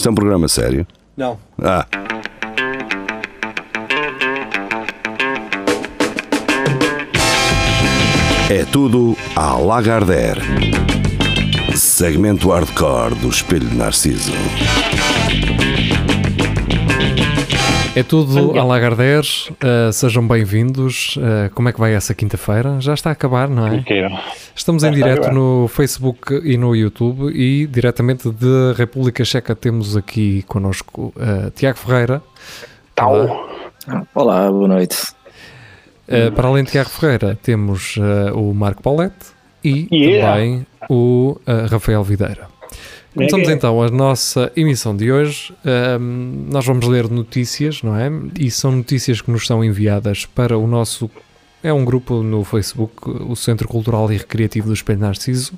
Isto é um programa sério? Não. Ah. É tudo à Lagardère. Segmento hardcore do Espelho Narciso. É tudo à Lagardère. Sejam bem-vindos. Como é que vai essa quinta-feira? Já está a acabar, não é? Estamos em direto no Facebook e no YouTube e diretamente de República Checa temos aqui connosco Tiago Ferreira. Olá. Olá, boa noite. Para além de Tiago Ferreira, temos o Marco Paulette e também o Rafael Videira. Começamos então a nossa emissão de hoje. Nós vamos ler notícias, não é? E são notícias que nos são enviadas para o nosso... É um grupo no Facebook, o Centro Cultural e Recreativo do Espelho Narciso.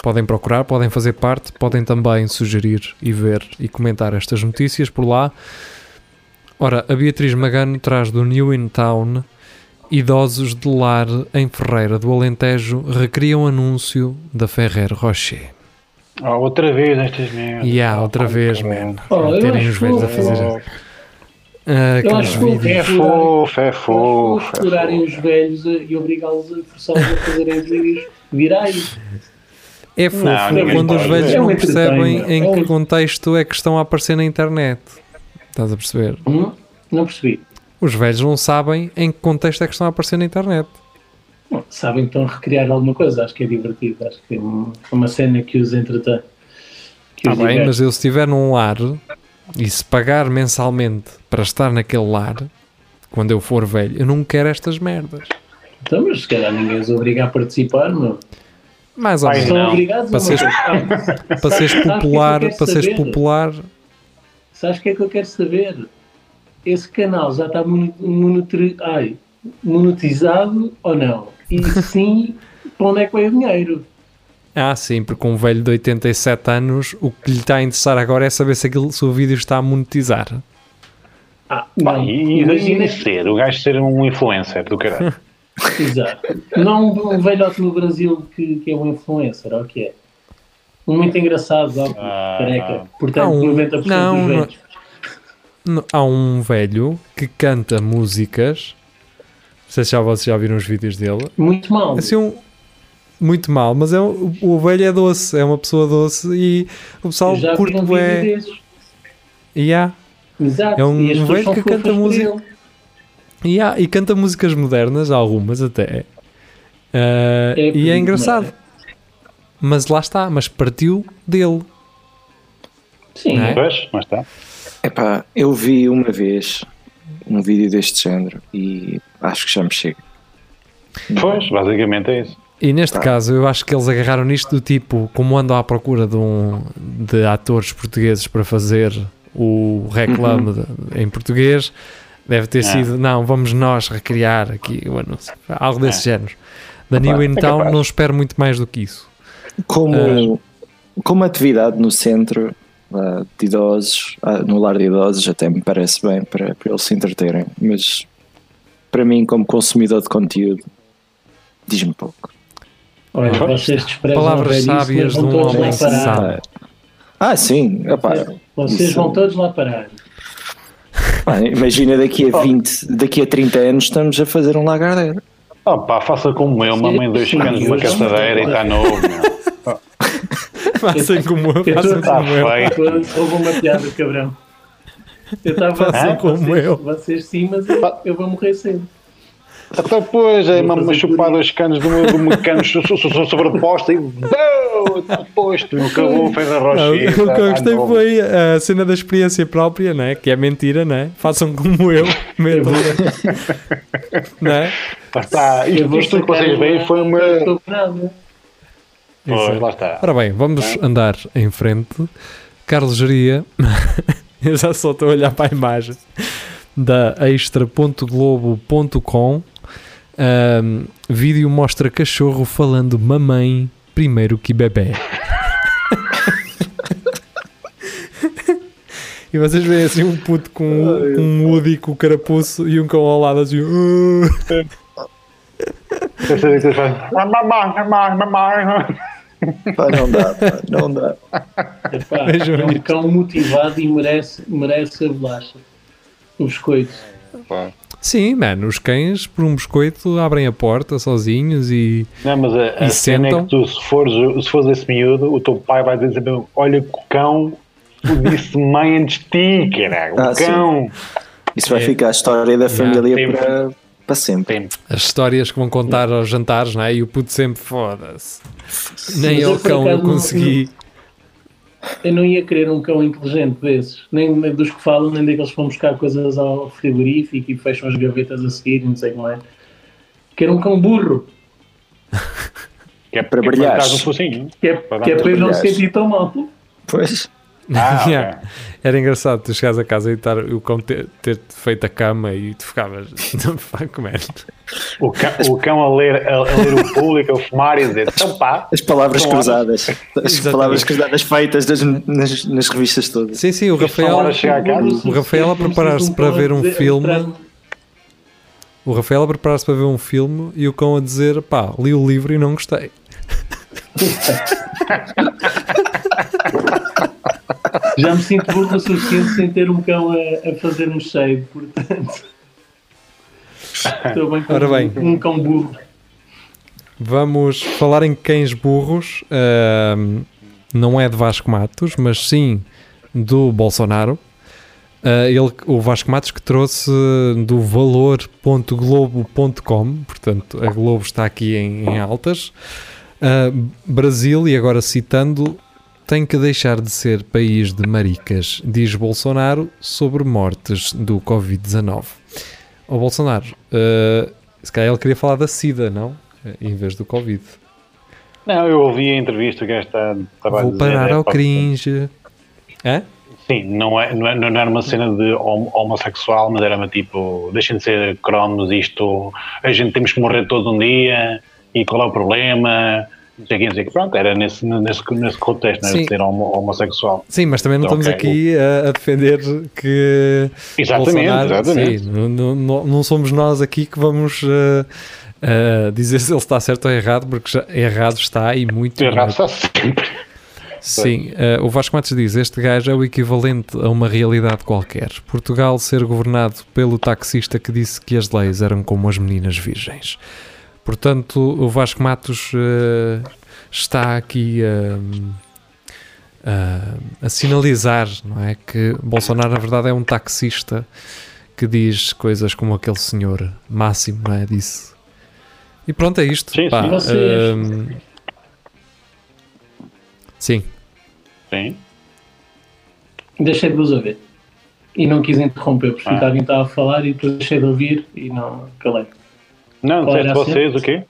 Podem procurar, podem fazer parte, podem também sugerir e ver e comentar estas notícias por lá. Ora, a Beatriz Magano traz do New in Town... Idosos de lar em Ferreira do Alentejo recriam anúncio da Ferrer Rocher. Oh, outra vez estas merdas. Outra vez, mano. Terem os velhos a fazer. Eu acho que é fofo. Torturarem os velhos e obrigá-los a forçá-los a fazerem vídeos virais. É fofo quando os velhos não percebem em que contexto é que estão a aparecer na internet. Estás a perceber? Não percebi. Os velhos não sabem em que contexto é que estão a aparecer na internet. Bom, sabem que estão a recriar alguma coisa. Acho que é divertido. Acho que é uma cena que os entretém. Está bem, mas eu se estiver num lar e se pagar mensalmente para estar naquele lar, quando eu for velho, eu não quero estas merdas. Então, mas se calhar ninguém os obriga a participar, não? Mais ou menos. Para seres popular... Sabes o que é que eu quero saber? Esse canal já está monetizado ou não? E sim, para onde é que vai o dinheiro? Sim, porque um velho de 87 anos, o que lhe está a interessar agora é saber se o vídeo está a monetizar. Imagina ser, o gajo ser um influencer do caralho. Exato. Não um velhote no Brasil que é um influencer, ou o que é? Muito engraçado, óbvio, careca. Portanto, 90% dos velhos. Há um velho que canta músicas, não sei se vocês já viram os vídeos dele. Muito mal. Assim, muito mal, mas o velho é doce, é uma pessoa doce e o pessoal curte o é. Exato. É um velho que canta música. E canta músicas modernas, algumas até. E é engraçado. Mas lá está, mas partiu dele. Sim, pois, mas está. Epá, eu vi uma vez um vídeo deste género e acho que já me chega. Pois, basicamente é isso. E neste caso, eu acho que eles agarraram nisto do tipo, como andam à procura de atores portugueses para fazer o reclame em português, deve ter sido, vamos nós recriar aqui o anúncio. Algo desse género. Da New in Town, não espero muito mais do que isso. Como atividade no centro... de idosos, no lar de idosos até me parece bem para eles se entreterem, mas para mim como consumidor de conteúdo diz-me pouco. Olha, vocês palavras sábias de um homem sábio. Sim, vocês vão todos lá parar. Imagina daqui a 30 anos estamos a fazer um Lagardère. Faça como eu, mamãe 2 canos de uma caçadeira e está novo, meu. Façam como eu. Houve uma piada, cabrão. Eu estava assim como eu. Vocês sim, mas eu vou morrer sempre. Até pois, é uma chupada aos canos de um cano sobreposta e está posto. Acabou, fez a rocha. O que eu gostei foi a cena da experiência própria, não é? Que é mentira, não é? Façam como eu. Não é? Isto que vocês veem foi uma... Lá está. Ora bem, vamos andar em frente. Carlos Geria, eu já só estou a olhar para a imagem da extra.globo.com. Vídeo mostra cachorro falando mamãe primeiro que bebê. E vocês veem assim um puto com um Woody com o carapuço e um cão ao lado assim. Mamãe. Pá, não dá, pá, não dá. Epá, é um cão motivado e merece a bolacha. Um biscoito. Pá. Sim, mano, os cães por um biscoito abrem a porta sozinhos e sentam. Não, mas a cena é que tu, se fores esse miúdo, o teu pai vai dizer, olha que o cão disse mãe antes de ti, caralho, o cão. Sim. Isso vai ficar a história da família para sempre. Tempo. As histórias que vão contar aos jantares, não é? E o puto sempre, foda-se. Nem eu, cão, eu consegui. Eu não ia querer um cão inteligente desses. Nem dos que falam, nem daqueles que vão buscar coisas ao frigorífico e fecham as gavetas a seguir, não sei como é. Quero um cão burro. Que é para brilhar. Que é para não se sentir tão mal. Pois. Yeah. Okay. Era engraçado tu chegares a casa e o cão ter-te feito a cama e tu ficavas o cão a ler o público, a fumar e a dizer as palavras cruzadas feitas nas revistas todas. Sim, o Rafael a preparar-se para ver um filme e o cão a dizer, pá, li o livro e não gostei. Já me sinto burro o suficiente sem ter um cão a fazer-me cheio, portanto. Estou bem com um cão burro. Vamos falar em cães burros. Não é de Vasco Matos, mas sim do Bolsonaro. O Vasco Matos que trouxe do valor.globo.com, portanto a Globo está aqui em altas. Brasil, e agora citando, tem que deixar de ser país de maricas, diz Bolsonaro sobre mortes do Covid-19. Ó Bolsonaro, se calhar ele queria falar da SIDA, não? Em vez do Covid. Não, eu ouvi a entrevista que esta estava a dizer. Vou parar ao cringe. Hã? Sim, não era uma cena de homossexual, mas era uma tipo, deixem de ser cromos, isto, a gente temos que morrer todo um dia, e qual é o problema... Pronto, era nesse contexto, não era ser homossexual. Sim, mas também não estamos aqui a defender que exatamente. Sim, não somos nós aqui que vamos dizer se ele está certo ou errado, porque já errado está e muito errado está sempre. Sim, o Vasco Matos diz, este gajo é o equivalente a uma realidade qualquer. Portugal ser governado pelo taxista que disse que as leis eram como as meninas virgens. Portanto, o Vasco Matos está aqui a sinalizar, não é? Que Bolsonaro, na verdade, é um taxista que diz coisas como aquele senhor Máximo, não é? Disse. E pronto, é isto. Sim, pá, sim. Deixei de vos ouvir. E não quis interromper, porque Davi estava a falar e depois deixei de ouvir e não calei. Não, disseste vocês o quê?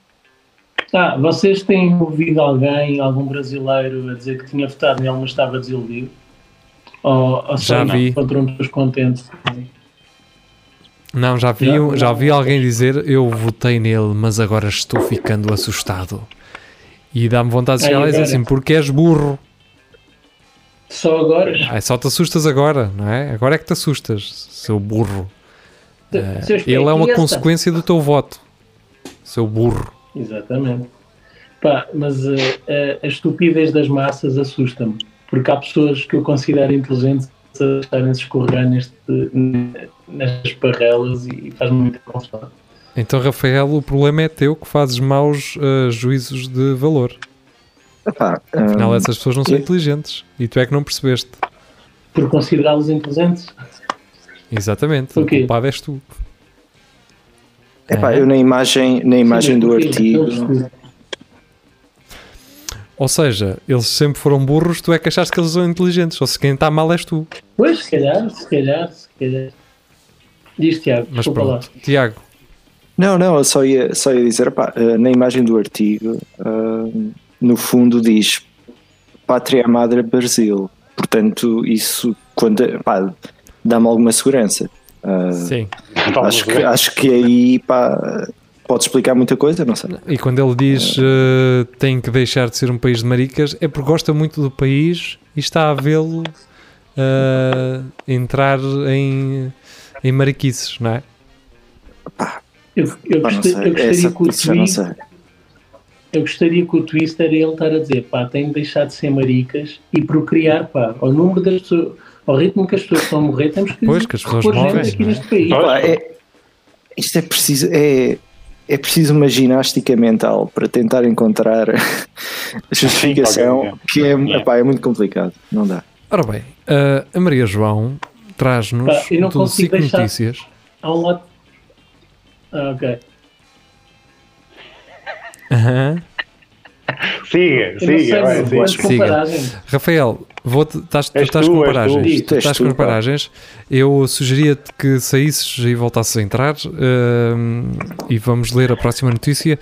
Vocês têm ouvido alguém, algum brasileiro, a dizer que tinha votado nele, mas estava desiludido? Ou já vi. Encontrou-nos contentes? Não, já vi alguém dizer, eu votei nele, mas agora estou ficando assustado. E dá-me vontade de chegar lá e dizer assim, porque és burro. Só agora? Só te assustas agora, não é? Agora é que te assustas, seu burro. Ele é uma consequência do teu voto. Seu burro. Exatamente. Pá, mas a estupidez das massas assusta-me, porque há pessoas que eu considero inteligentes a estarem-se escorregar nestas parrelas e faz muita confusão. Então, Rafael, o problema é teu, que fazes maus juízos de valor. Afinal, essas pessoas não são inteligentes e tu é que não percebeste. Por considerá-los inteligentes? Exatamente, o culpado és tu. Eu na imagem do artigo. Ou seja, eles sempre foram burros, tu é que achaste que eles são inteligentes, ou se quem está mal és tu. Pois, se calhar. Diz, Tiago. Mas pronto, Tiago. Não, eu só ia dizer, na imagem do artigo, no fundo diz Pátria Amada Brasil. Portanto, isso quando... dá-me alguma segurança. Sim. Acho que aí pode explicar muita coisa, não sei. E quando ele diz tem que deixar de ser um país de maricas, é porque gosta muito do país e está a vê-lo entrar em mariquices, não é? Eu gostaria que o tweet Eu gostaria que o twist era ele estar a dizer, pá, tenho de deixar de ser maricas e procriar, pá, ao número das pessoas, ao ritmo que as pessoas estão a morrer, temos que repor gente aqui neste país. Isto é preciso, é preciso uma ginástica mental para tentar encontrar justificação, que é muito complicado, não dá. Ora bem, a Maria João traz-nos do Cic Notícias. Há um lado... Ah, ok. Aham. Siga. Rafael, estás com paragens. Eu sugeria-te que saísses e voltasses a entrar, e vamos ler a próxima notícia.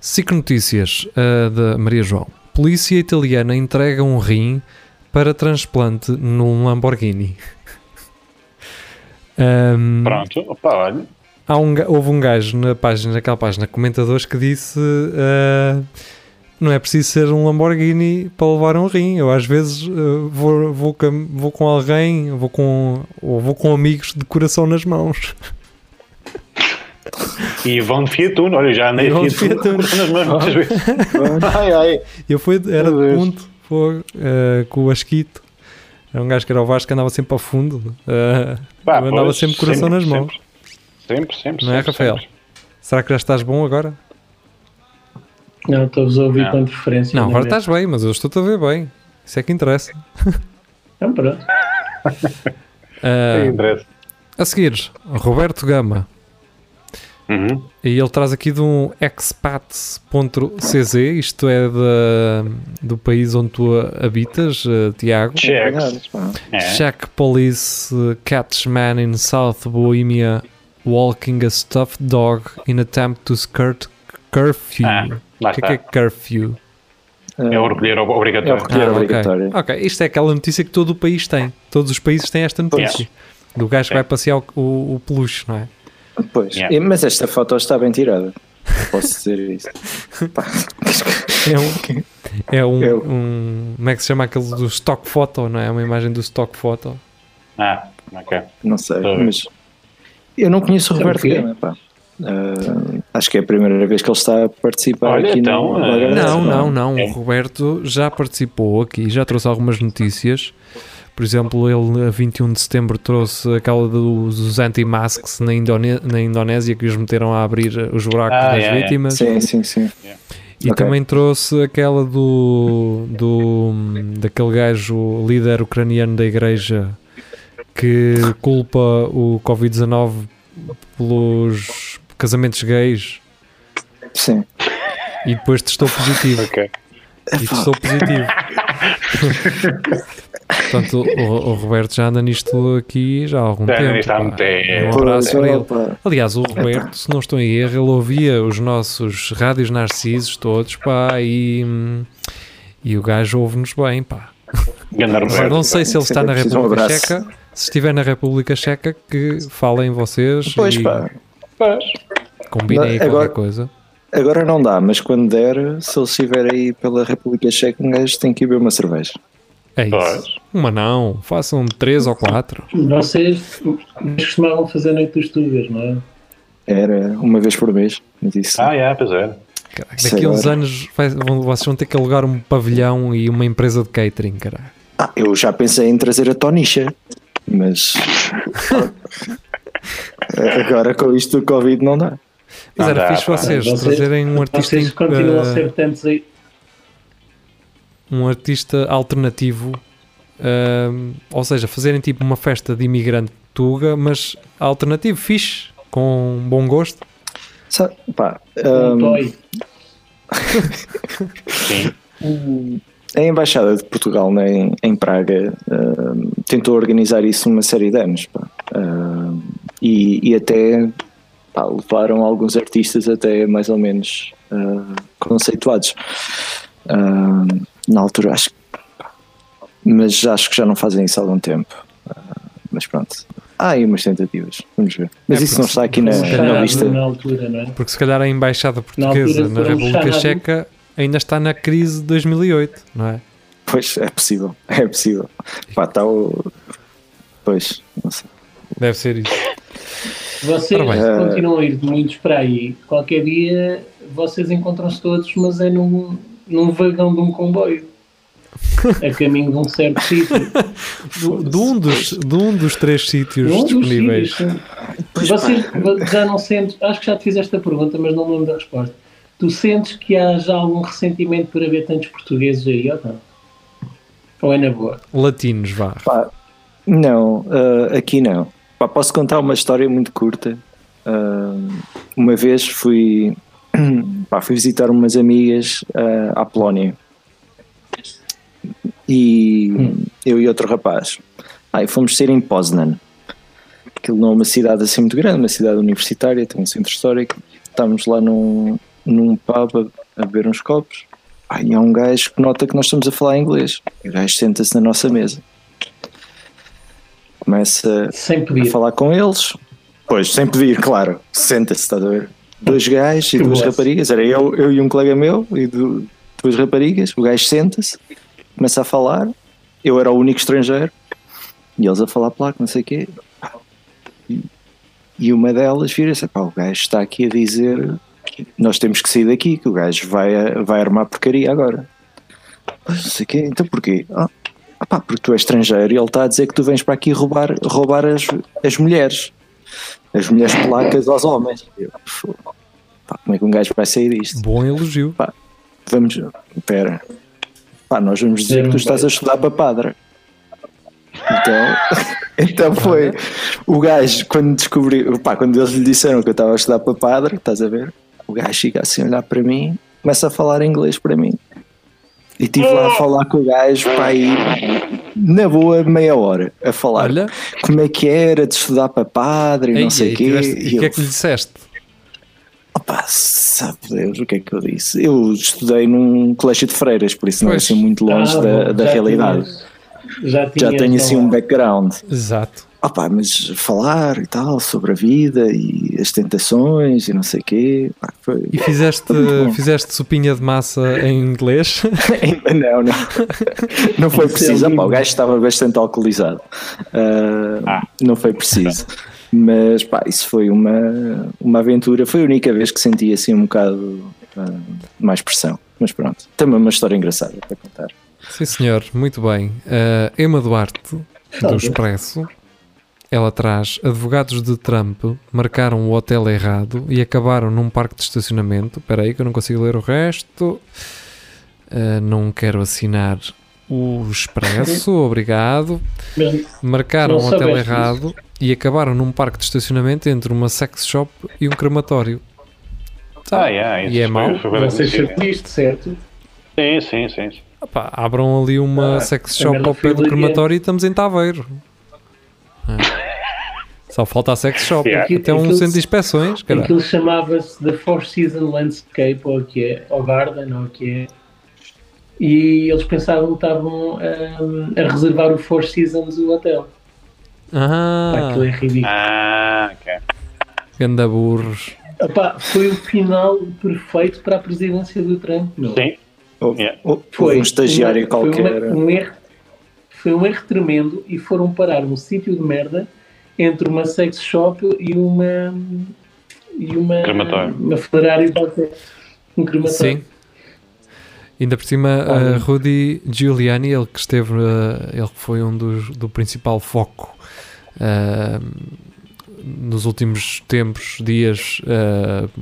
Cic Notícias, da Maria João. Polícia italiana entrega um rim para transplante num Lamborghini. Pronto, opa, olha. Houve um gajo naquela página comentadores que disse não é preciso ser um Lamborghini para levar um rim. Eu às vezes vou com amigos de coração nas mãos. E vão de Fiat Uno, olha, já andei de Fiat Uno nas mãos muitas vezes. Eu fui, era de ponto, com o Asquito. Era um gajo que era o Vasco, que andava sempre a fundo, andava sempre coração nas mãos. Sempre. Não é, Rafael? Sempre. Será que já estás bom agora? Não, estou-vos a ouvir com interferência. Não, agora estás bem, mas eu estou-te a ver bem. Isso é que interessa. Então, pronto. A seguir, Roberto Gama. Uhum. E ele traz aqui de um expat.cz, isto é do país onde tu habitas, Tiago. Czech police catch man in South Bohemia walking a stuffed dog in attempt to skirt curfew. O que é curfew? É o recolher obrigatório. Ok, isto é aquela notícia que todo o país tem. Todos os países têm esta notícia. Do gajo que vai passear o peluche, não é? Pois, mas esta foto está bem tirada. Posso dizer isso. Como é que se chama aquele do stock photo, não é? É uma imagem do stock photo. Ok. Não sei, mas... Eu não conheço o Roberto Gama, pá. Acho que é a primeira vez que ele está a participar. Olha, aqui então, no Lagardère. Não. O Roberto já participou aqui, já trouxe algumas notícias. Por exemplo, ele a 21 de setembro trouxe aquela dos anti-masks na Indonésia, que os meteram a abrir os buracos das vítimas. Sim. E também trouxe aquela daquele gajo líder ucraniano da igreja, que culpa o Covid-19 pelos casamentos gays. Sim. E depois testou positivo. Portanto, o Roberto já anda nisto aqui já há algum tempo. Um abraço para ele. Aliás, o Roberto, se não estou em erro, ele ouvia os nossos rádios narcisos todos, pá, e o gajo ouve-nos bem, pá. Roberto, não sei se ele está na República Checa. Se estiver na República Checa, que falem vocês. Pois, e pá. Combinem aí qualquer coisa. Agora não dá, mas quando der, se ele estiver aí pela República Checa, um gajo tem que ir beber uma cerveja. É isso. Uma não. Façam 3 ou 4. Vocês costumavam fazer noite dos tubos, não é? Era uma vez por mês. Disse. Pois era. Daqui a uns anos vocês vão ter que alugar um pavilhão e uma empresa de catering, caralho. Eu já pensei em trazer a Tonicha, mas agora com isto do Covid não dá. Mas era fixe vocês trazerem um artista... Vocês continuam a ser tantos aí. Um artista alternativo, ou seja, fazerem tipo uma festa de imigrante tuga, mas alternativo, fixe, com bom gosto. A Embaixada de Portugal em Praga tentou organizar isso uma série de anos, pá. E até levaram alguns artistas até mais ou menos conceituados na altura, acho que, mas acho que já não fazem isso há algum tempo, mas pronto. Há aí umas tentativas, vamos ver. Mas isso não está aqui na lista. Na altura, não é? Porque se calhar a Embaixada Portuguesa na República Checa ainda está na crise de 2008, não é? Pois, é possível. Pá, está o... Pois, não sei. Deve ser isso. Vocês continuam a ir de muitos para aí. Qualquer dia vocês encontram-se todos, mas é num vagão de um comboio, a caminho de um certo sítio. De um dos três sítios disponíveis. Vocês já não sentem, acho que já te fiz esta pergunta, mas não me lembro da resposta. Tu sentes que há já algum ressentimento por haver tantos portugueses aí, ou não? Ou é na boa? Latinos, vá. Pá, não, aqui não. Pá, posso contar uma história muito curta. Uma vez fui visitar umas amigas à Polónia. E eu e outro rapaz. Aí fomos ser em Poznan. Aquilo não é uma cidade assim muito grande, uma cidade universitária, tem um centro histórico. Estávamos lá num pub a beber uns copos. Aí há um gajo que nota que nós estamos a falar inglês. O gajo senta-se na nossa mesa. Começa a falar com eles. Pois, sem pedir, claro. Senta-se, estás a ver? Dois gajos e duas raparigas. Era eu e um colega meu e duas raparigas. O gajo senta-se, começa a falar. Eu era o único estrangeiro. E eles a falar polaco, não sei o quê. E uma delas vira-se. Pá, o gajo está aqui a dizer... nós temos que sair daqui, que o gajo vai armar porcaria agora. Não sei o quê, então porquê? Pá, porque tu és estrangeiro e ele está a dizer que tu vens para aqui roubar as mulheres polacas aos homens. Pá, como é que um gajo vai sair disto? Bom elogio. Pá, nós vamos dizer que tu estás a estudar para padre. Então foi o gajo, quando descobriu, pá, quando eles lhe disseram que eu estava a estudar para padre, estás a ver? O gajo fica assim a olhar para mim, começa a falar inglês para mim. E estive lá a falar com o gajo, pá, aí na boa meia hora a falar. Olha, como é que era de estudar para padre e não sei o quê. E o que é que lhe disseste? Opa, sabe Deus o que é que eu disse? Eu estudei num colégio de freiras, por isso não é assim muito longe da realidade. Já tenho assim um background. Exato. Opa, mas falar e tal sobre a vida e as tentações e não sei o quê. Foi, e fizeste sopinha de massa em inglês? Ainda não. Não foi preciso. Opa, o gajo estava bastante alcoolizado. Não foi preciso. Mas pá, isso foi uma aventura. Foi a única vez que senti assim um bocado mais pressão. Mas pronto, também uma história engraçada para contar. Sim senhor, muito bem. Emma Duarte, do Expresso, ela traz: advogados de Trump marcaram o hotel errado e acabaram num parque de estacionamento. Espera aí que eu não consigo ler o resto. Não quero assinar o Expresso, obrigado. Marcaram o hotel errado e acabaram num parque de estacionamento entre uma sex shop e um crematório. E é mau. Você chateou isto, certo? Sim. Opa, abram ali uma sex shop ao pé do crematório e estamos em Taveiro. Só falta a sex shop. Até um centro de inspeções. Aquilo chamava-se The Four Seasons Landscape, ou que é, ou Garden, ou que é. E eles pensavam que estavam a reservar o Four Seasons do hotel. Aquilo é ridículo. Ok. Ganda burros. Opa, foi o final perfeito para a presidência do Trump, não? Sim. Foi um estagiário qualquer. Foi um erro tremendo e foram parar um sítio de merda entre uma sex shop e uma Ferrari qualquer. Um crematório. Sim. Ainda por cima, Rudy Giuliani, ele que esteve, ele foi um do principal foco nos últimos tempos, dias,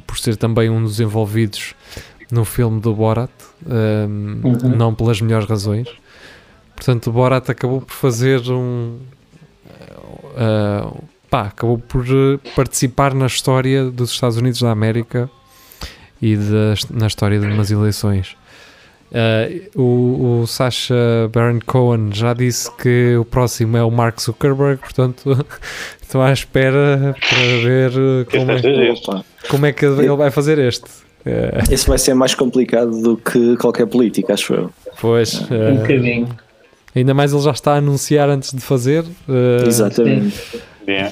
por ser também um dos envolvidos no filme do Borat, não pelas melhores razões. Portanto, o Borat acabou por fazer acabou por participar na história dos Estados Unidos da América e na história de umas eleições. O Sacha Baron Cohen já disse que o próximo é o Mark Zuckerberg, portanto estou à espera para ver como é que ele vai fazer este. Esse vai ser mais complicado do que qualquer política, acho eu. Pois, um bocadinho. Ainda mais ele já está a anunciar antes de fazer. Exatamente.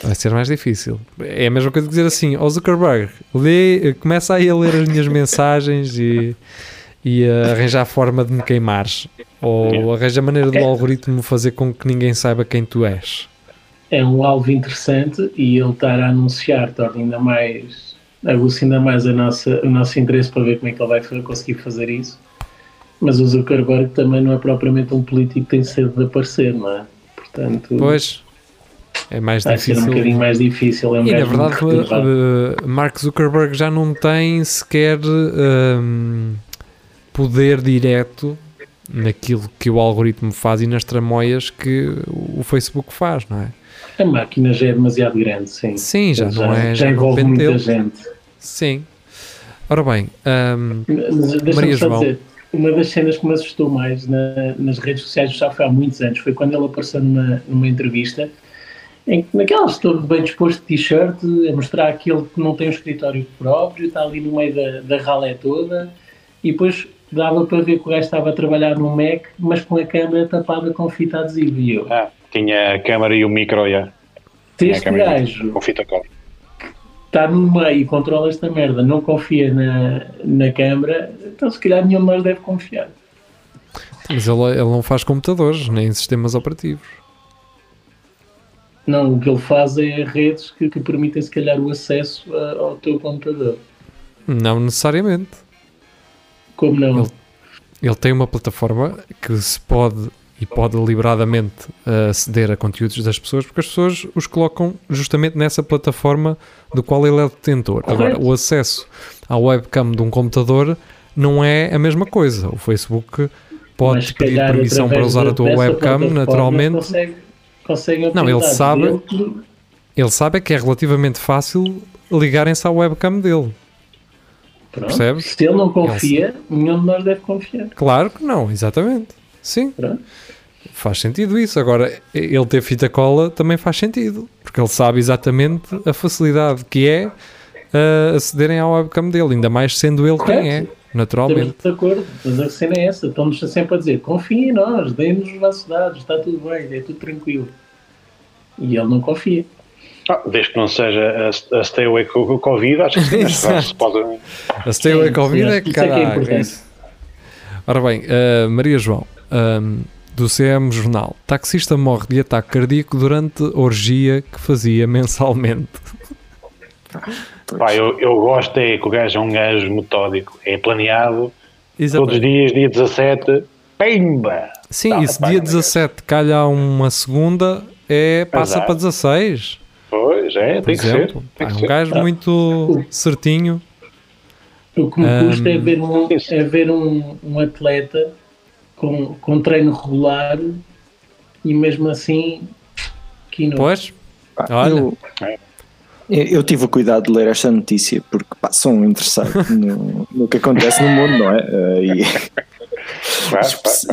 Vai ser mais difícil. É a mesma coisa que dizer assim: ó Zuckerberg, começa aí a ler as minhas mensagens e arranjar a forma de me queimares. Ou arranja a maneira do algoritmo fazer com que ninguém saiba quem tu és. É um alvo interessante e ele estar a anunciar torna ainda mais aguça ainda mais o nosso interesse para ver como é que ele vai conseguir fazer isso. Mas o Zuckerberg também não é propriamente um político que tem sede de aparecer, não é? Portanto, pois, é mais difícil. Vai ser um bocadinho mais difícil. É um e na verdade, Mark Zuckerberg já não tem sequer poder direto naquilo que o algoritmo faz e nas tramóias que o Facebook faz, não é? A máquina já é demasiado grande, sim. Sim, já, não é, já envolve muita gente. Sim. Ora bem, Maria João... Dizer, uma das cenas que me assustou mais nas redes sociais, já foi há muitos anos, foi quando ele apareceu numa entrevista, em que naquelas estou bem disposto de t-shirt, a mostrar aquele que não tem um escritório próprio, está ali no meio da ralé toda, e depois dava para ver que o gajo estava a trabalhar num Mac, mas com a câmera tapada com fita adesiva, e eu... tinha a câmera e o micro, já. Este gajo com fita cola. Está no meio e controla esta merda, não confia na câmara, então se calhar nenhum de nós deve confiar. Mas ele não faz computadores, nem sistemas operativos. Não, o que ele faz é redes que permitem se calhar o acesso ao teu computador. Não necessariamente. Como não? Ele tem uma plataforma que se pode... E pode deliberadamente aceder a conteúdos das pessoas, porque as pessoas os colocam justamente nessa plataforma do qual ele é detentor. Agora, o acesso à webcam de um computador não é a mesma coisa. O Facebook pode pedir permissão para usar a tua webcam, naturalmente. Consegue não, ele sabe que é relativamente fácil ligarem-se à webcam dele. Pronto. Percebes? Se ele não confia, nenhum de nós deve confiar. Claro que não, exatamente. Sim, pronto. Faz sentido isso. Agora, ele ter fita cola também faz sentido, porque ele sabe exatamente a facilidade que é acederem ao webcam dele, ainda mais sendo ele correto. Quem é, naturalmente. Estamos de acordo, mas a cena é essa. Estamos sempre a dizer, confiem em nós, deem-nos os nossos dados, está tudo bem, é tudo tranquilo. E ele não confia. Desde que não seja a stay away com o Covid, acho que se pode... A stay away com o Covid é que é importante. Ora bem, Maria João, do CM Jornal. Taxista morre de ataque cardíaco durante orgia que fazia mensalmente. Pá, eu gosto é que o gajo é um gajo metódico. É planeado. Exatamente. Todos os dias, dia 17, pimba! Sim, tá, esse dia 17 calha uma segunda, passa exato. Para 16. Pois, tem que ser. É um gajo muito certinho. O que me custa é ver um atleta com treino regular e mesmo assim que não. Pois, olha. Eu tive o cuidado de ler esta notícia porque sou um interessado no que acontece no mundo, não é?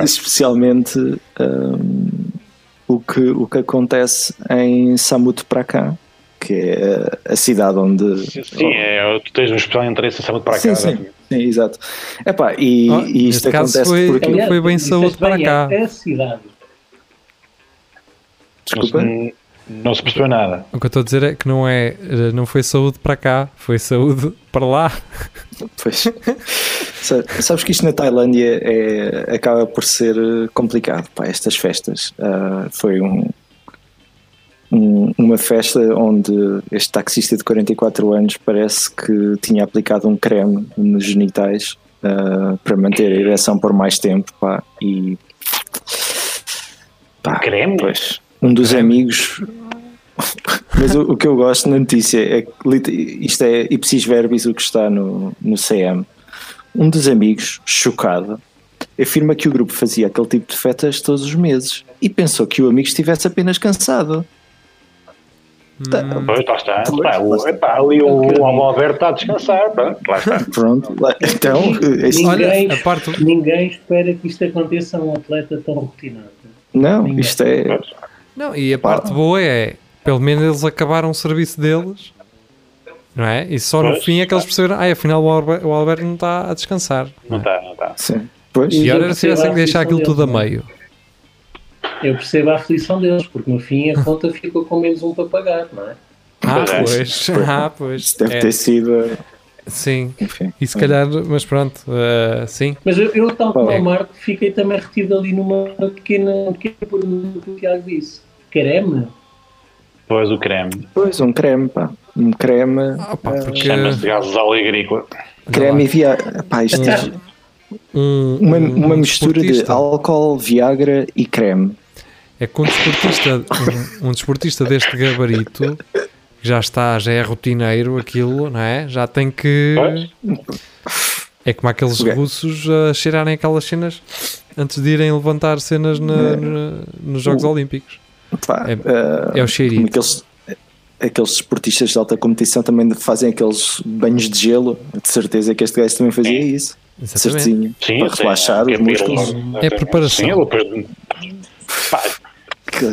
Especialmente o que acontece em Samut para cá. Que é a cidade onde... Sim, tu tens um especial interesse em saúde para cá. Sim, exato. Epá, e isto acontece porque... Aliás, foi bem saúde para cá. É a cidade. Desculpa? Não se percebeu nada. O que eu estou a dizer é que não foi saúde para cá, foi saúde para lá. Pois. Sabes que isto na Tailândia acaba por ser complicado, pá, estas festas. Foi uma festa onde este taxista de 44 anos parece que tinha aplicado um creme nos genitais para manter a ereção por mais tempo, pá, e pá, creme? Pois, um dos amigos. Mas o que eu gosto na notícia é que isto é ipsis verbis o que está no CM. Um dos amigos, chocado, afirma que o grupo fazia aquele tipo de fetas todos os meses e pensou que o amigo estivesse apenas cansado. Pois, lá está. Pá, ali o Alberto está a descansar. Lá está. Pronto, então, ninguém espera que isto aconteça a um atleta tão rotinado. Não, ninguém. Isto é. Não, e a parte boa é, pelo menos eles acabaram o serviço deles, não é? E só no fim é que eles perceberam, afinal o Alberto não está a descansar. Não está. Sim. Pois. E agora se tivessem que deixar aquilo tudo a meio. Eu percebo a aflição deles, porque no fim a conta ficou com menos um para pagar, não é? Pois. Pois. Deve ter sido... Sim, enfim, e se calhar, mas pronto, sim. Mas eu tal como o Marco, fiquei também retido ali numa pequena pergunta que o Tiago disse. Creme? Pois, o creme. Pois, um creme, pá. um creme. Chama-se gases alegrícola. Creme e Viagra. Uma mistura de álcool, Viagra e creme. É que um desportista deste gabarito, já é rotineiro aquilo, não é? Já tem que... É como aqueles russos a cheirarem aquelas cenas antes de irem levantar cenas nos Jogos Olímpicos. É o cheirinho. Aqueles desportistas de alta competição também fazem aqueles banhos de gelo. De certeza que este gajo também fazia isso. Exatamente. Certinho. Sim, para relaxar os músculos. É preparação. Sim, depois...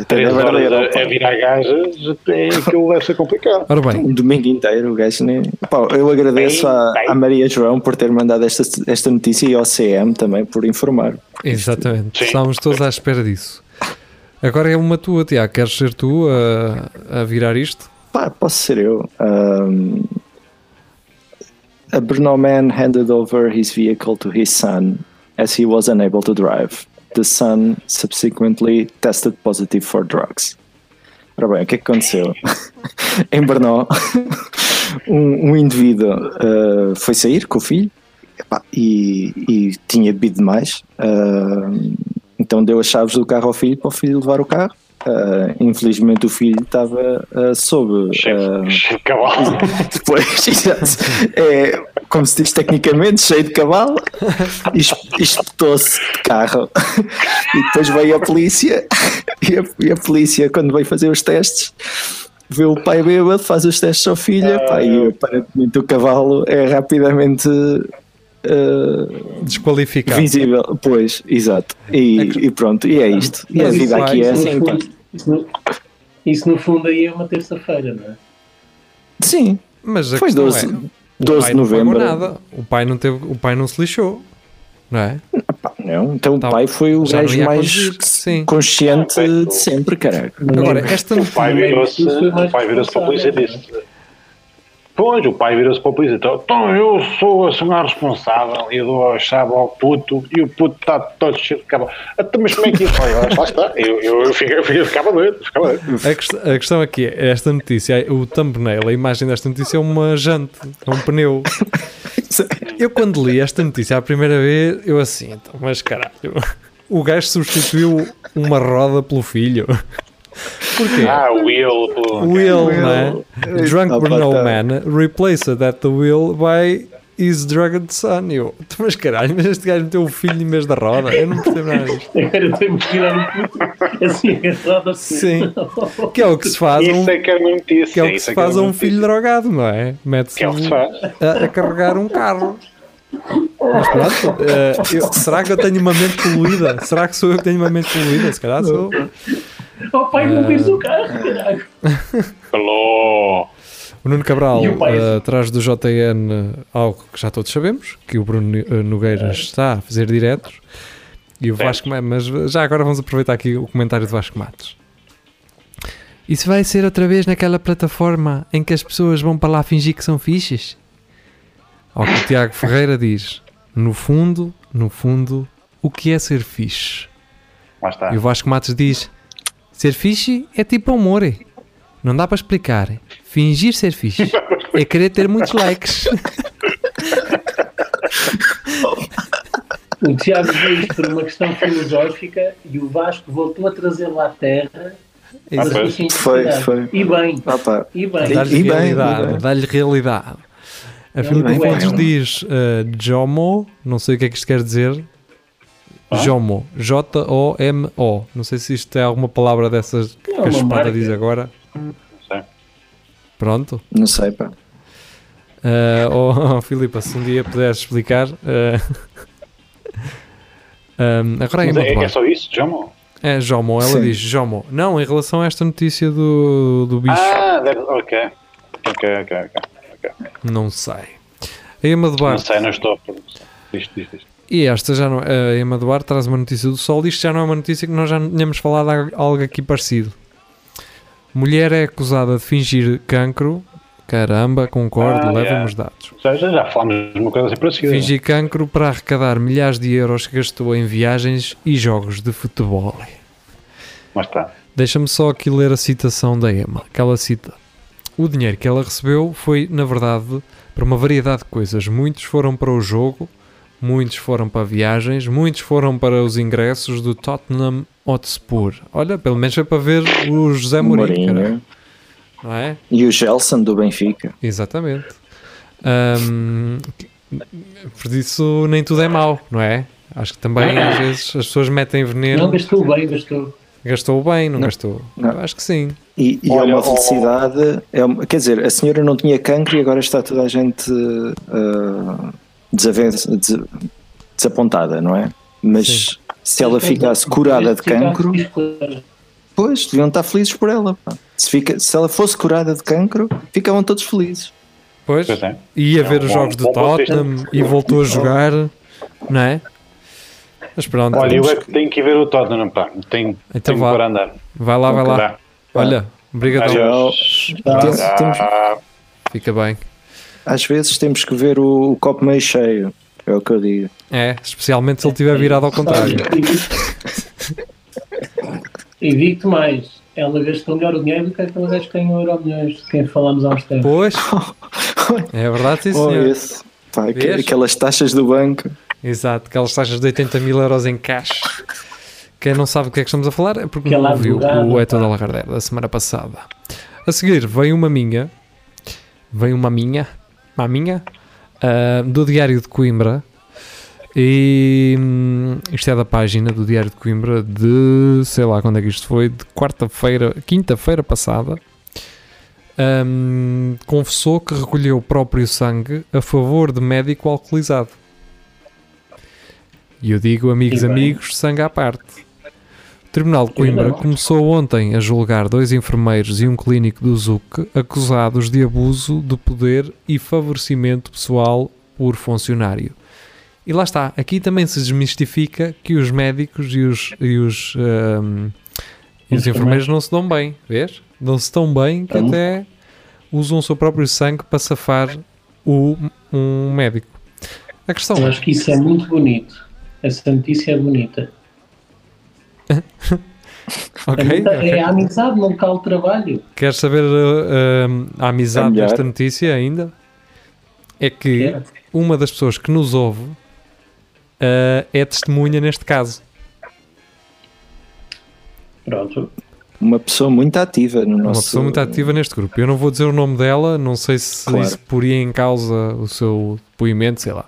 Três horas a virar gajas, aquilo deve ser complicado. Ora bem. Um domingo inteiro o gajo nem... eu agradeço à Maria João por ter mandado esta notícia e ao CM também por informar. Exatamente. Sim. Estávamos todos à espera disso. Agora é uma tua, Tiago. Queres ser tu a virar isto? Posso ser eu. A Brno man handed over his vehicle to his son as he was unable to drive. The son subsequently tested positive for drugs. Ora bem, o que é que aconteceu? Em Brno, um indivíduo foi sair com o filho e tinha bebido demais. Então deu as chaves do carro ao filho para o filho levar o carro. Infelizmente o filho estava sob... cheio de cavalo. Depois, como se diz tecnicamente, cheio de cavalo. Espetou-se de carro. E depois veio a polícia. E a polícia, quando veio fazer os testes, vê o pai bêbado, faz os testes ao filho. E aparentemente o cavalo é rapidamente... desqualificado. Visível, pois, exato. E pronto, e é isto. E a vida aqui é assim. Isso no fundo aí é uma terça-feira, não é? Sim, mas foi 12 de novembro. O pai não se lixou, não é? Não, então o pai foi o gajo mais consciente de sempre, caraca. Agora, o pai virou-se para a polícia e disse... Pois, o pai virou-se para o polícia. Então eu sou a senhora responsável e dou a chave ao puto e o puto está todo cheio de cabo. Mas como é que isso vai? Lá está. Eu ficava doido. A questão aqui é esta notícia, o thumbnail, a imagem desta notícia é uma jante, é um pneu. Eu quando li esta notícia a primeira vez, eu assim, então, mas caralho, o gajo substituiu uma roda pelo filho. Porquê? Will, não é? Drunk Brno man replaced at the wheel by his drugged son. Mas caralho, mas este gajo meteu o filho em vez da roda. Eu não percebo nada disto. Agora temos que tirar assim a roda. Sim. Que é o que se faz. Isso é que é notícia. Que é o que se faz a um filho drogado, não é? Mete-se a carregar um carro. Mas pronto, será que eu tenho uma mente poluída? Será que sou eu que tenho uma mente poluída? Se calhar sou. O pai não vires o carro, caralho. O Nuno Cabral traz do JN algo que já todos sabemos, que o Bruno Nogueira está a fazer diretos. E o Vasco Matos, mas já agora vamos aproveitar aqui o comentário do Vasco Matos. Isso vai ser outra vez naquela plataforma em que as pessoas vão para lá fingir que são fichas? Ao que o Tiago Ferreira diz, no fundo, o que é ser fixe? E o Vasco Matos diz... Ser fixe é tipo amor. Não dá para explicar. Fingir ser fixe é querer ter muitos likes. O Tiago veio isto por uma questão filosófica e o Vasco voltou a trazê-lo à terra. Foi. E bem. Dá-lhe realidade. A Filipe Fontes diz Jomo, não sei o que é que isto quer dizer. Jomo, J-O-M-O. Não sei se isto é alguma palavra dessas que a Espada diz agora. Não sei. Pronto? Não sei, pá. Filipa, se um dia puderes explicar. Agora é só isso, Jomo? É, Jomo, ela diz Jomo. Não, em relação a esta notícia do bicho. Ok. Não sei. A Emma Duarte. Não estou. Diz. E esta já não, a Emma Duarte traz uma notícia do Sol. Isto já não é uma notícia que nós já tínhamos falado algo aqui parecido. Mulher é acusada de fingir cancro. Caramba, concordo, leva-nos dados. Já falámos de uma coisa assim parecida. Fingir cancro para arrecadar milhares de euros que gastou em viagens e jogos de futebol. Mas tá. Deixa-me só aqui ler a citação da Emma, que ela cita. O dinheiro que ela recebeu foi, na verdade, para uma variedade de coisas. Muitos foram para o jogo, muitos foram para viagens, muitos foram para os ingressos do Tottenham Hotspur. Olha, pelo menos é para ver o José Mourinho. Não é? E o Gelson do Benfica. Exatamente. Por isso nem tudo é mau, não é? Acho que também às vezes as pessoas metem veneno. Não, gastou bem, gastou. Gastou bem, não gastou? Não. Acho que sim. E olha, é uma felicidade. É, quer dizer, a senhora não tinha cancro e agora está toda a gente desapontada, não é? Mas sim. Se ela ficasse curada de cancro, pois, deviam estar felizes por ela. Se ela fosse curada de cancro, ficavam todos felizes. Pois, ia ver os jogos do Tottenham e voltou a jogar, não é? Mas pronto, olha, eu é que tenho que ir ver o Tottenham, pá. Tenho que para andar. Vai lá, vai lá. Olha, obrigado. Fica bem. Às vezes temos que ver o copo meio cheio, é o que eu digo. É, especialmente se ele estiver virado ao contrário. E digo-te mais, ela gastou melhor o dinheiro do que aqueles gajos que têm o Euromilhões, de quem falámos há uns tempos. Pois, é verdade, sim, senhor. Esse. Pá, aquelas taxas do banco. Exato, aquelas taxas de 80 mil euros em cash. Quem não sabe do que é que estamos a falar é porque não viu o É Toda Lagardère da semana passada. A seguir, veio uma minha, do Diário de Coimbra. E isto é da página do Diário de Coimbra de, sei lá quando é que isto foi, de quinta-feira passada. Confessou que recolheu o próprio sangue a favor de médico alcoolizado. E eu digo, amigos, sangue à parte. O Tribunal de Coimbra começou ontem a julgar 2 enfermeiros e um clínico do ZUC acusados de abuso de poder e favorecimento pessoal por funcionário. E lá está, aqui também se desmistifica que os médicos e os enfermeiros não se dão bem, vês? Não se dão bem que até usam o seu próprio sangue para safar um médico. A questão eu acho que isso é muito bonito. Essa notícia é bonita. Okay. É a amizade no local de trabalho. Queres saber a amizade desta notícia ainda? É que uma das pessoas que nos ouve é testemunha neste caso. Pronto. Uma pessoa muito ativa no nosso... Uma pessoa muito ativa neste grupo. Eu não vou dizer o nome dela, não sei se isso poria em causa o seu depoimento, sei lá.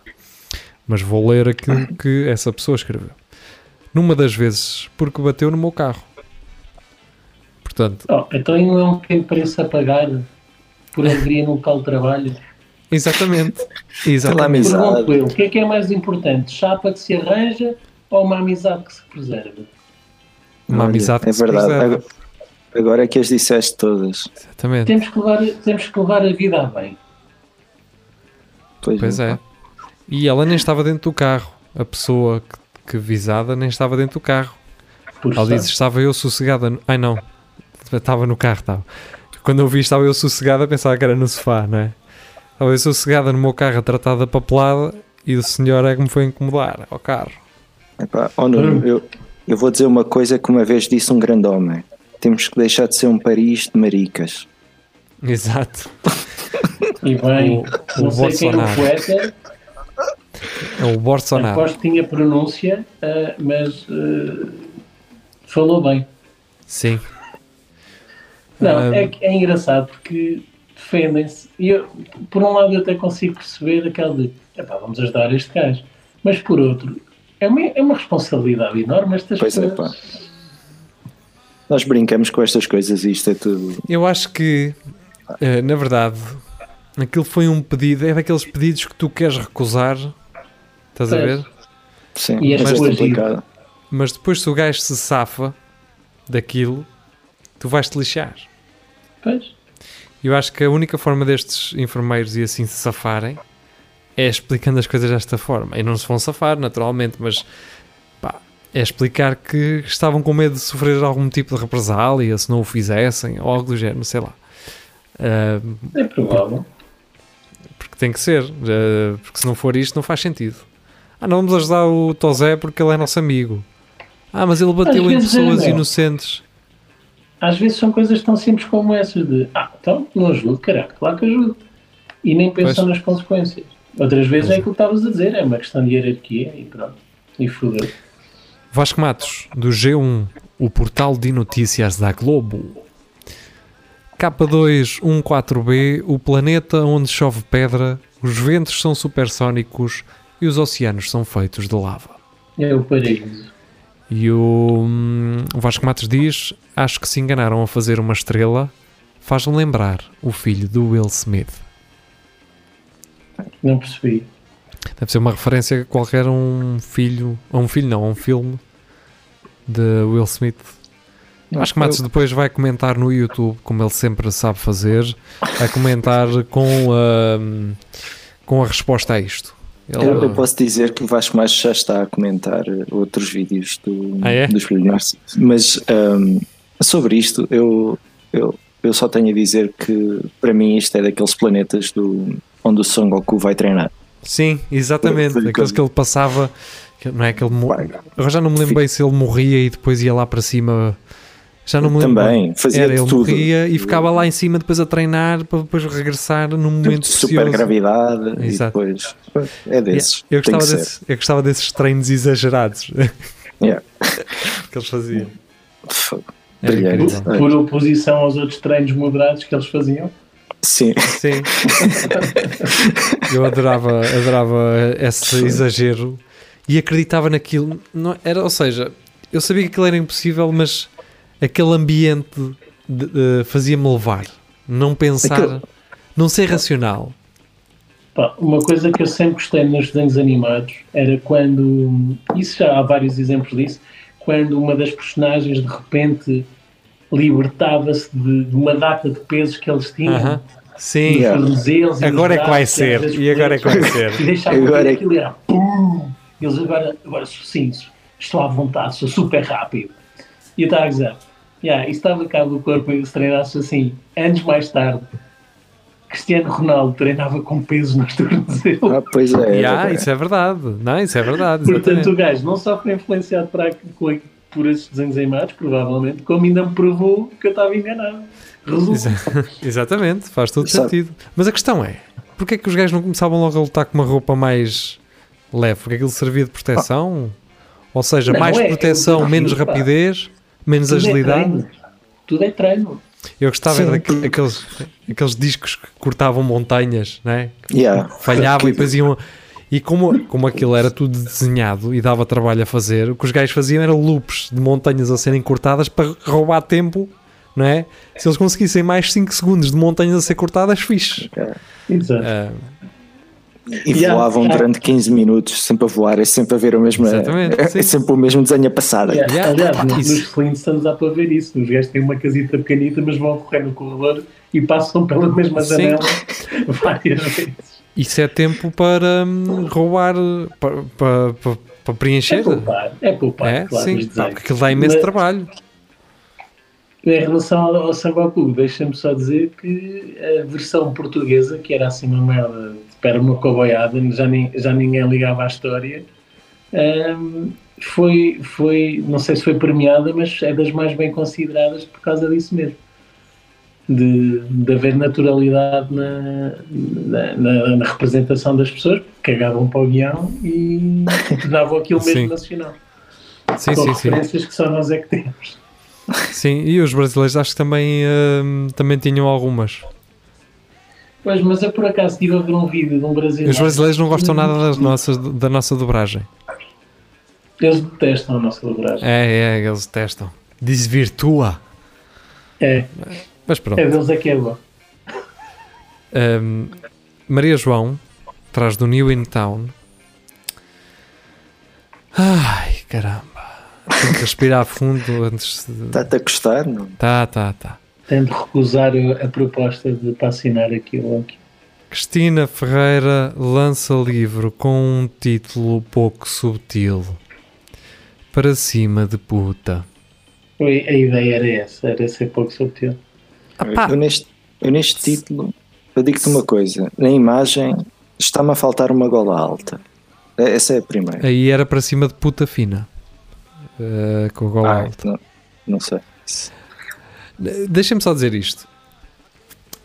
Mas vou ler aquilo que essa pessoa escreveu. Numa das vezes, porque bateu no meu carro. Portanto... então não é um pequeno preço a pagar por alegria no local de trabalho. Exatamente. Pela amizade. O que é mais importante? Chapa que se arranja ou uma amizade que se preserva? Uma amizade que se preserva. É verdade. Agora é que as disseste todas. Exatamente. Temos que levar a vida a bem. Pois é. E ela nem estava dentro do carro. A pessoa que visada nem estava dentro do carro. Ela disse, estava eu sossegada. Ai não, estava no carro. Estava. Quando eu vi, estava eu sossegada, pensava que era no sofá, não é? Estava eu sossegada no meu carro a tratar da papelada e o senhor é que me foi incomodar ao carro. Epá, eu vou dizer uma coisa que uma vez disse um grande homem. Temos que deixar de ser um Paris de maricas. Exato. E bem, não sei quem é o poeta... É o Bolsonaro. Aposto que tinha pronúncia, mas falou bem. Sim. Não, é engraçado porque defendem-se. Eu, por um lado, eu até consigo perceber aquele de vamos ajudar este gajo, mas por outro, é uma responsabilidade enorme estas coisas. Pois é, pá. Nós brincamos com estas coisas e isto é tudo. Eu acho que, na verdade, aquilo foi um pedido, é daqueles pedidos que tu queres recusar, estás a ver? Sim, e mas, complicado. Mas depois se o gajo se safa daquilo, tu vais-te lixar. Pois. Eu acho que a única forma destes enfermeiros e assim se safarem é explicando as coisas desta forma. E não se vão safar, naturalmente, mas é explicar que estavam com medo de sofrer algum tipo de represália se não o fizessem, ou algo do género, sei lá. É provável. Porque tem que ser, porque se não for isto não faz sentido. Não vamos ajudar o Tosé porque ele é nosso amigo. Mas ele bateu em pessoas inocentes. às vezes são coisas tão simples como essas de, então não ajudo, caralho, claro que ajudo. E nem pensam nas consequências. Outras vezes é aquilo que estavas a dizer, é uma questão de hierarquia e pronto, e fudeu. Vasco Matos, do G1, o portal de notícias da Globo. K214b, o planeta onde chove pedra, os ventos são supersónicos e os oceanos são feitos de lava. É o paraíso. E o Vasco Matos diz, acho que se enganaram a fazer uma estrela, faz-me lembrar o filho do Will Smith. Não percebi. Deve ser uma referência a qualquer um filme de Will Smith. Acho que Matos depois vai comentar no YouTube, como ele sempre sabe fazer, a comentar com a resposta a isto. Eu posso dizer que o Vasco Matos já está a comentar outros vídeos do Espelho Narciso. Mas sobre isto, eu só tenho a dizer que para mim isto é daqueles planetas onde o Son Goku vai treinar. Sim, exatamente. Aqueles que ele passava, não é? Eu já não me lembro bem se ele morria e depois ia lá para cima. Já não me lembro. Também, fazia ele tudo. Morria e ficava lá em cima depois a treinar para depois regressar num momento super gravidade. Exato. E depois é desses. Eu gostava desses treinos exagerados que eles faziam. Por oposição aos outros treinos moderados que eles faziam. Sim. Eu adorava esse exagero e acreditava naquilo. Não era, ou seja, eu sabia que aquilo era impossível, mas aquele ambiente fazia-me levar, não pensar, não ser racional. Uma coisa que eu sempre gostei nos desenhos animados era quando, isso já há vários exemplos disso, quando uma das personagens de repente libertava-se de uma data de pesos que eles tinham. Sim, agora é que vai ser. E agora é que vai ser. E deixava aquilo e era pum! Eles agora sim, estou à vontade, sou super rápido. E eu estava a dizer, isso estava cá do corpo e se treinasse assim, anos mais tarde, Cristiano Ronaldo treinava com peso nos tornozelos. Pois é. Isso é verdade. Não, isso é verdade. Portanto, o gajo não só foi influenciado por esses desenhos animados, provavelmente, como ainda me provou que eu estava enganado. Exatamente, faz todo sentido. Mas a questão é, porquê é que os gajos não começavam logo a lutar com uma roupa mais leve? Porque aquilo servia de proteção? Ou seja, não, mais proteção, menos rapidez, menos agilidade? Tudo é treino. Eu gostava daqueles discos que cortavam montanhas, não é? Falhavam e depois iam... E como aquilo era tudo desenhado e dava trabalho a fazer, o que os gajos faziam era loops de montanhas a serem cortadas para roubar tempo, não é? Se eles conseguissem mais 5 segundos de montanhas a ser cortadas, fixe. Exato. E voavam durante 15 minutos, sempre a voar, é sempre a ver o mesmo. É sempre o mesmo desenho a passar. Nos Flintstones dá para ver isso. Os gajos têm uma casita pequenita, mas vão correr no corredor e passam pela mesma janela várias vezes. Isso é tempo para roubar, para preencher? É poupar, claro. Sim, porque aquilo dá imenso trabalho. Em relação ao Sangoku, deixa-me só dizer que a versão portuguesa, que era assim uma merda de perna coboiada, já ninguém ligava à história, foi, não sei se foi premiada, mas é das mais bem consideradas por causa disso mesmo. De haver naturalidade na representação das pessoas, que cagavam para o guião e tornavam aquilo mesmo nacional. São referências que só nós é que temos. Sim, e os brasileiros acho que também tinham algumas. Pois, mas eu por acaso estive a ver um vídeo de um brasileiro. Os brasileiros não gostam nada da nossa dobragem. Eles detestam a nossa dobragem. Eles detestam. Desvirtua. Mas pronto. É deles aqui é bom. Maria João, atrás do New in Town. Ai, caramba. Tenho que respirar a fundo antes de... Está-te a custar, não? Está. Tenho de recusar a proposta para assinar aquilo aqui. Cristina Ferreira lança livro com um título pouco subtil. Para cima de puta. A ideia era essa, era ser pouco subtil. Eu neste título, eu digo-te uma coisa, na imagem está-me a faltar uma gola alta. Essa é a primeira. Aí era para cima de puta fina. Com a gola alta. Não sei. Deixem-me só dizer isto.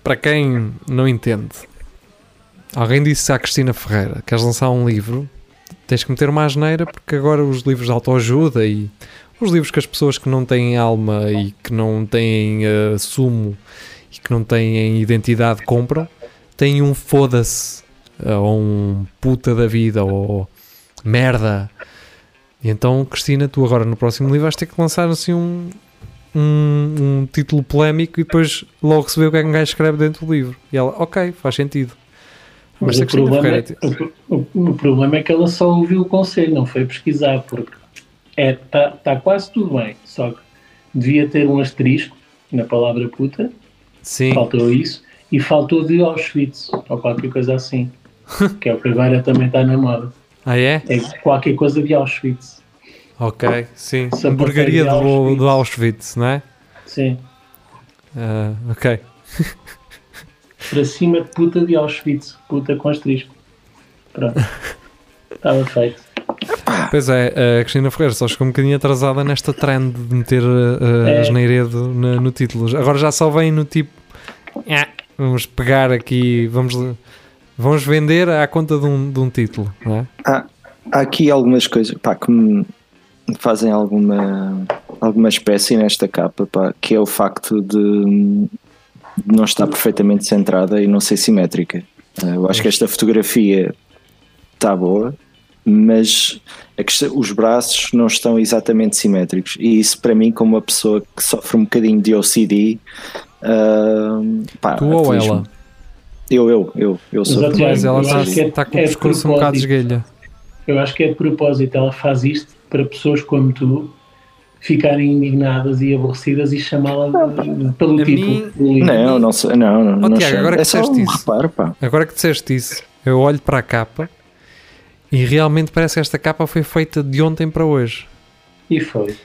Para quem não entende, alguém disse à Cristina Ferreira: queres lançar um livro? Tens que meter uma asneira, porque agora os livros de autoajuda e os livros que as pessoas que não têm alma e que não têm sumo e que não têm identidade compram, têm um foda-se ou um puta da vida ou merda. E então, Cristina, tu agora no próximo livro vais ter que lançar assim um título polémico e depois logo se vê o que é que um gajo escreve dentro do livro. E ela, ok, faz sentido. Mas o problema é que ela só ouviu o conselho, não foi pesquisar, porque está quase tudo bem, só que devia ter um asterisco na palavra puta. Sim. Faltou isso, e faltou de Auschwitz, ou qualquer coisa assim, que é o que agora também está na moda. Ah, é? É qualquer coisa de Auschwitz. Ok, sim. Hamburgueria do Auschwitz, não é? Sim. Ok. Para cima de puta de Auschwitz, puta com asterisco. Pronto. Estava feito. Pois é, a Cristina Ferreira só chegou um bocadinho atrasada nesta trend de meter asneiredo no título. Agora já só vem no tipo, vamos pegar aqui, vamos vender à conta de um título, não é? Há aqui algumas coisas, pá, que me fazem alguma espécie nesta capa, pá, que é o facto de não estar perfeitamente centrada e não ser simétrica. Eu acho que esta fotografia está boa, mas os braços não estão exatamente simétricos, e isso para mim, como uma pessoa que sofre um bocadinho de OCD, pá, tu ou ela? Eu sou. Mas ela está com o pescoço um bocado de esguelha. Eu acho que é de propósito, ela faz isto para pessoas como tu ficarem indignadas e aborrecidas e chamá-la pelo tipo. Não, Tiago, agora que disseste isso, agora que disseste isso, eu olho para a capa e realmente parece que esta capa foi feita de ontem para hoje. E foi.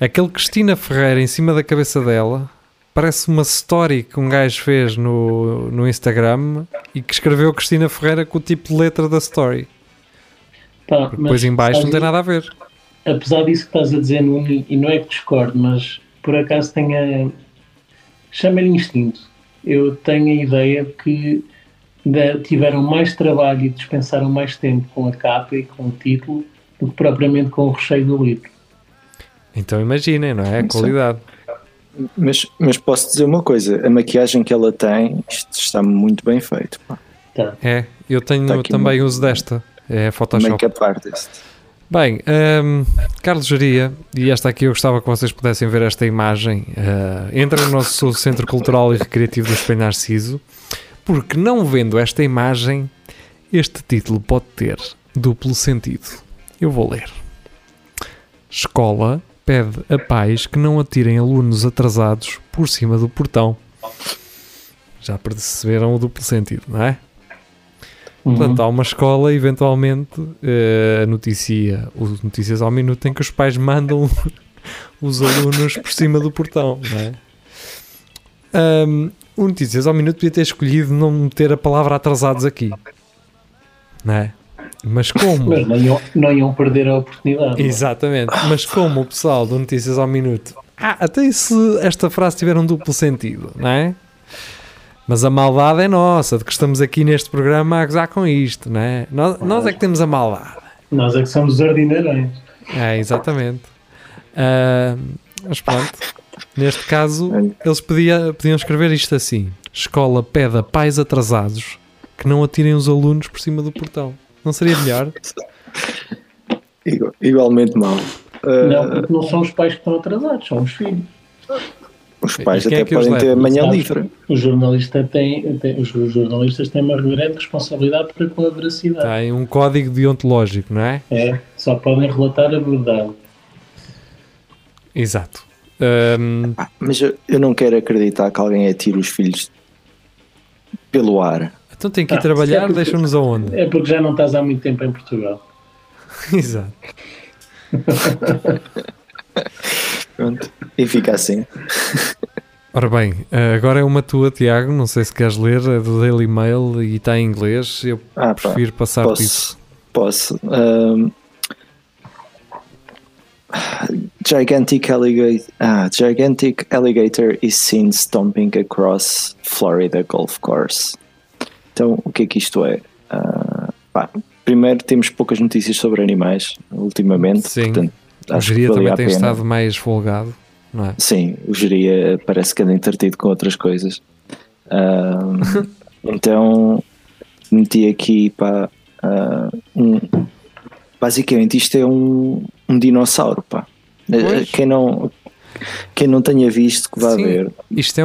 Aquele Cristina Ferreira em cima da cabeça dela parece uma story que um gajo fez no Instagram e que escreveu Cristina Ferreira com o tipo de letra da story. Tá, depois em baixo não tem nada a ver. Apesar disso que estás a dizer, e não é que discordo, mas por acaso tenho chama-lhe instinto. Eu tenho a ideia que tiveram mais trabalho e dispensaram mais tempo com a capa e com o título do que propriamente com o recheio do livro. Então imaginem, não é? A qualidade. Mas posso dizer uma coisa, a maquiagem que ela tem, isto está muito bem feito, pá. Tá. É, eu tenho também uso desta, é Photoshop. Make-up artist. Bem, Carlos Geria, e esta aqui eu gostava que vocês pudessem ver esta imagem. Entra no nosso Centro Cultural e Recreativo do Espelho Narciso, porque não vendo esta imagem, este título pode ter duplo sentido. Eu vou ler. Escola pede a pais que não atirem alunos atrasados por cima do portão. Já perceberam o duplo sentido, não é? Uhum. Portanto, há uma escola, eventualmente, Notícias ao Minuto, em que os pais mandam os alunos por cima do portão, não é? O Notícias ao Minuto podia ter escolhido não meter a palavra atrasados aqui, não é? Mas como... Mas não iam perder a oportunidade. Exatamente. Mas como o pessoal do Notícias ao Minuto... até se esta frase tiver um duplo sentido, não é? Mas a maldade é nossa, de que estamos aqui neste programa a gozar com isto, não é? Nós é que temos a maldade. Nós é que somos os ordinarões. É, exatamente. Mas pronto, neste caso, eles podiam escrever isto assim. Escola pede a pais atrasados que não atirem os alunos por cima do portão. Não seria melhor? Igualmente mal. Não, porque não são os pais que estão atrasados, são os filhos. Os pais até podem ter amanhã livre. Os jornalistas têm uma grande responsabilidade para com a veracidade. Tem um código deontológico, não é? É, só podem relatar a verdade. Exato. Mas eu não quero acreditar que alguém atire os filhos pelo ar. Então tem que ir trabalhar, deixa-nos aonde? É porque já não estás há muito tempo em Portugal. Exato. Pronto, e fica assim. Ora bem, agora é uma tua, Tiago, não sei se queres ler, é do Daily Mail e está em inglês, eu prefiro passar por isso. Posso. Gigantic alligator is seen stomping across Florida golf course. Então, o que é que isto é? Primeiro, temos poucas notícias sobre animais ultimamente. Sim, portanto, o Geria também tem estado mais folgado, não é? Sim, o Geria parece que anda entretido com outras coisas. Então, meti aqui para basicamente isto é um dinossauro, pá. Pois. Quem não tenha visto que vá ver. Isto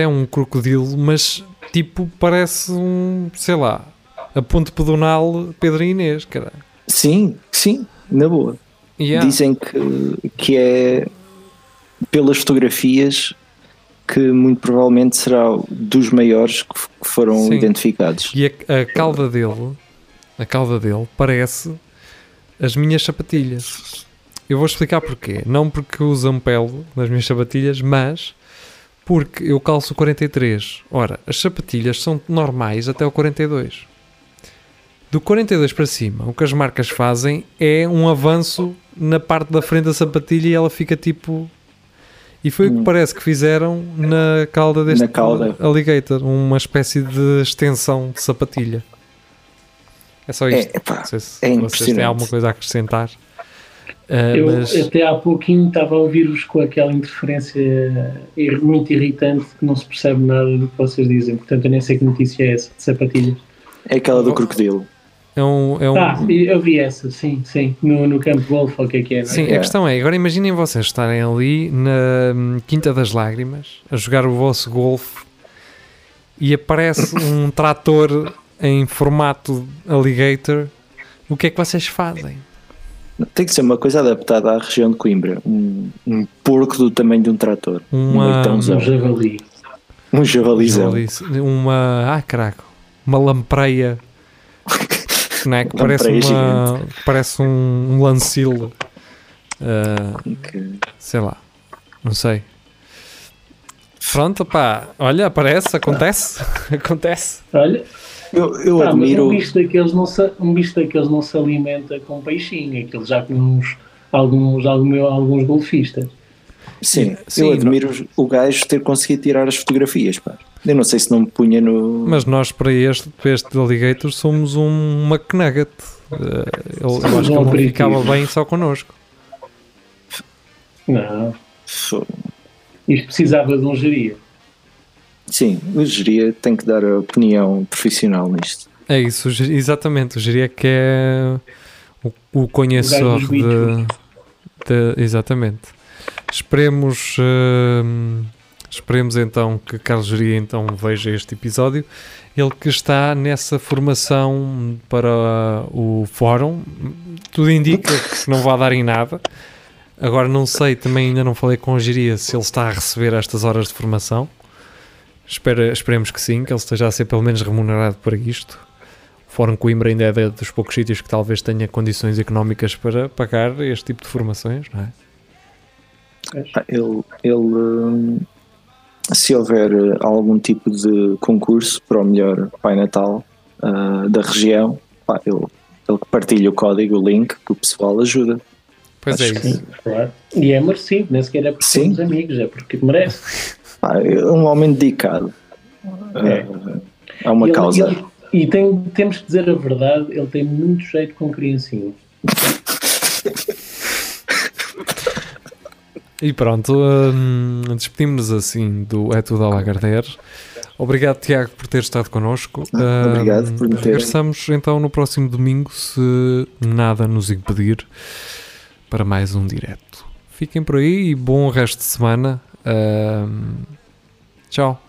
é um crocodilo, mas tipo parece um, sei lá, a ponte pedonal Pedro Inês, cara. Sim, na boa. Yeah. Dizem que é, pelas fotografias, que muito provavelmente será dos maiores que foram identificados. E a cauda dele parece as minhas sapatilhas. Eu vou explicar porquê. Não porque usam pele nas minhas sapatilhas, mas porque eu calço 43. Ora, as sapatilhas são normais até o 42. Do 42 para cima, o que as marcas fazem é um avanço na parte da frente da sapatilha e ela fica tipo... E foi o que parece que fizeram na cauda deste alligator. Uma espécie de extensão de sapatilha. É só isto. Não sei se vocês têm alguma coisa a acrescentar. Eu até há pouquinho estava a ouvir-vos com aquela interferência muito irritante que não se percebe nada do que vocês dizem. Portanto, eu nem sei que notícia é essa de sapatilhas. É aquela do crocodilo. Eu vi essa, sim, no campo de golfe, ou o que é, não é? Sim, a questão é, agora imaginem vocês estarem ali na Quinta das Lágrimas a jogar o vosso golfe e aparece um trator em formato alligator. O que é que vocês fazem? Tem que ser uma coisa adaptada à região de Coimbra. Um porco do tamanho de um trator. Um javali. Um javalizão. Uma lampreia. Não é? Que parece um lancilo. Okay. Sei lá. Não sei. Pronto, pá. Olha, aparece, acontece. Olha. Eu admiro. Um bicho daqueles não se alimenta com peixinho, aqueles já com alguns golfistas. Sim, eu admiro o gajo ter conseguido tirar as fotografias, pá. Eu não sei se não me punha no... Mas nós para este alligator somos um McNugget. Eu acho que ele não ficava bem só connosco. Não. Isto precisava de um Geria. Sim, o Geria tem que dar a opinião profissional nisto. É isso, exatamente. O Geria que é o conhecedor de... Exatamente. Esperemos então que Carlos Geria então veja este episódio. Ele que está nessa formação para o fórum. Tudo indica que não vai dar em nada. Agora não sei, também ainda não falei com o Geria se ele está a receber estas horas de formação. Esperemos que sim, que ele esteja a ser pelo menos remunerado para isto. O Fórum Coimbra ainda é dos poucos sítios que talvez tenha condições económicas para pagar este tipo de formações, não é? Ele, se houver algum tipo de concurso para o melhor Pai Natal da região, ele partilha o código, o link, que o pessoal ajuda. Pois acho é isso. Que... Claro. E é merecido, nem sequer é porque somos amigos, é porque merece. Um homem dedicado a uma causa. Temos que dizer a verdade, ele tem muito jeito com criancinhas. E pronto, despedimos-nos assim do É Tudo ao Lagardère. Obrigado, Tiago, por ter estado connosco. Obrigado por me ter. Regressamos então no próximo domingo, se nada nos impedir, para mais um direto. Fiquem por aí e bom resto de semana. Tchau.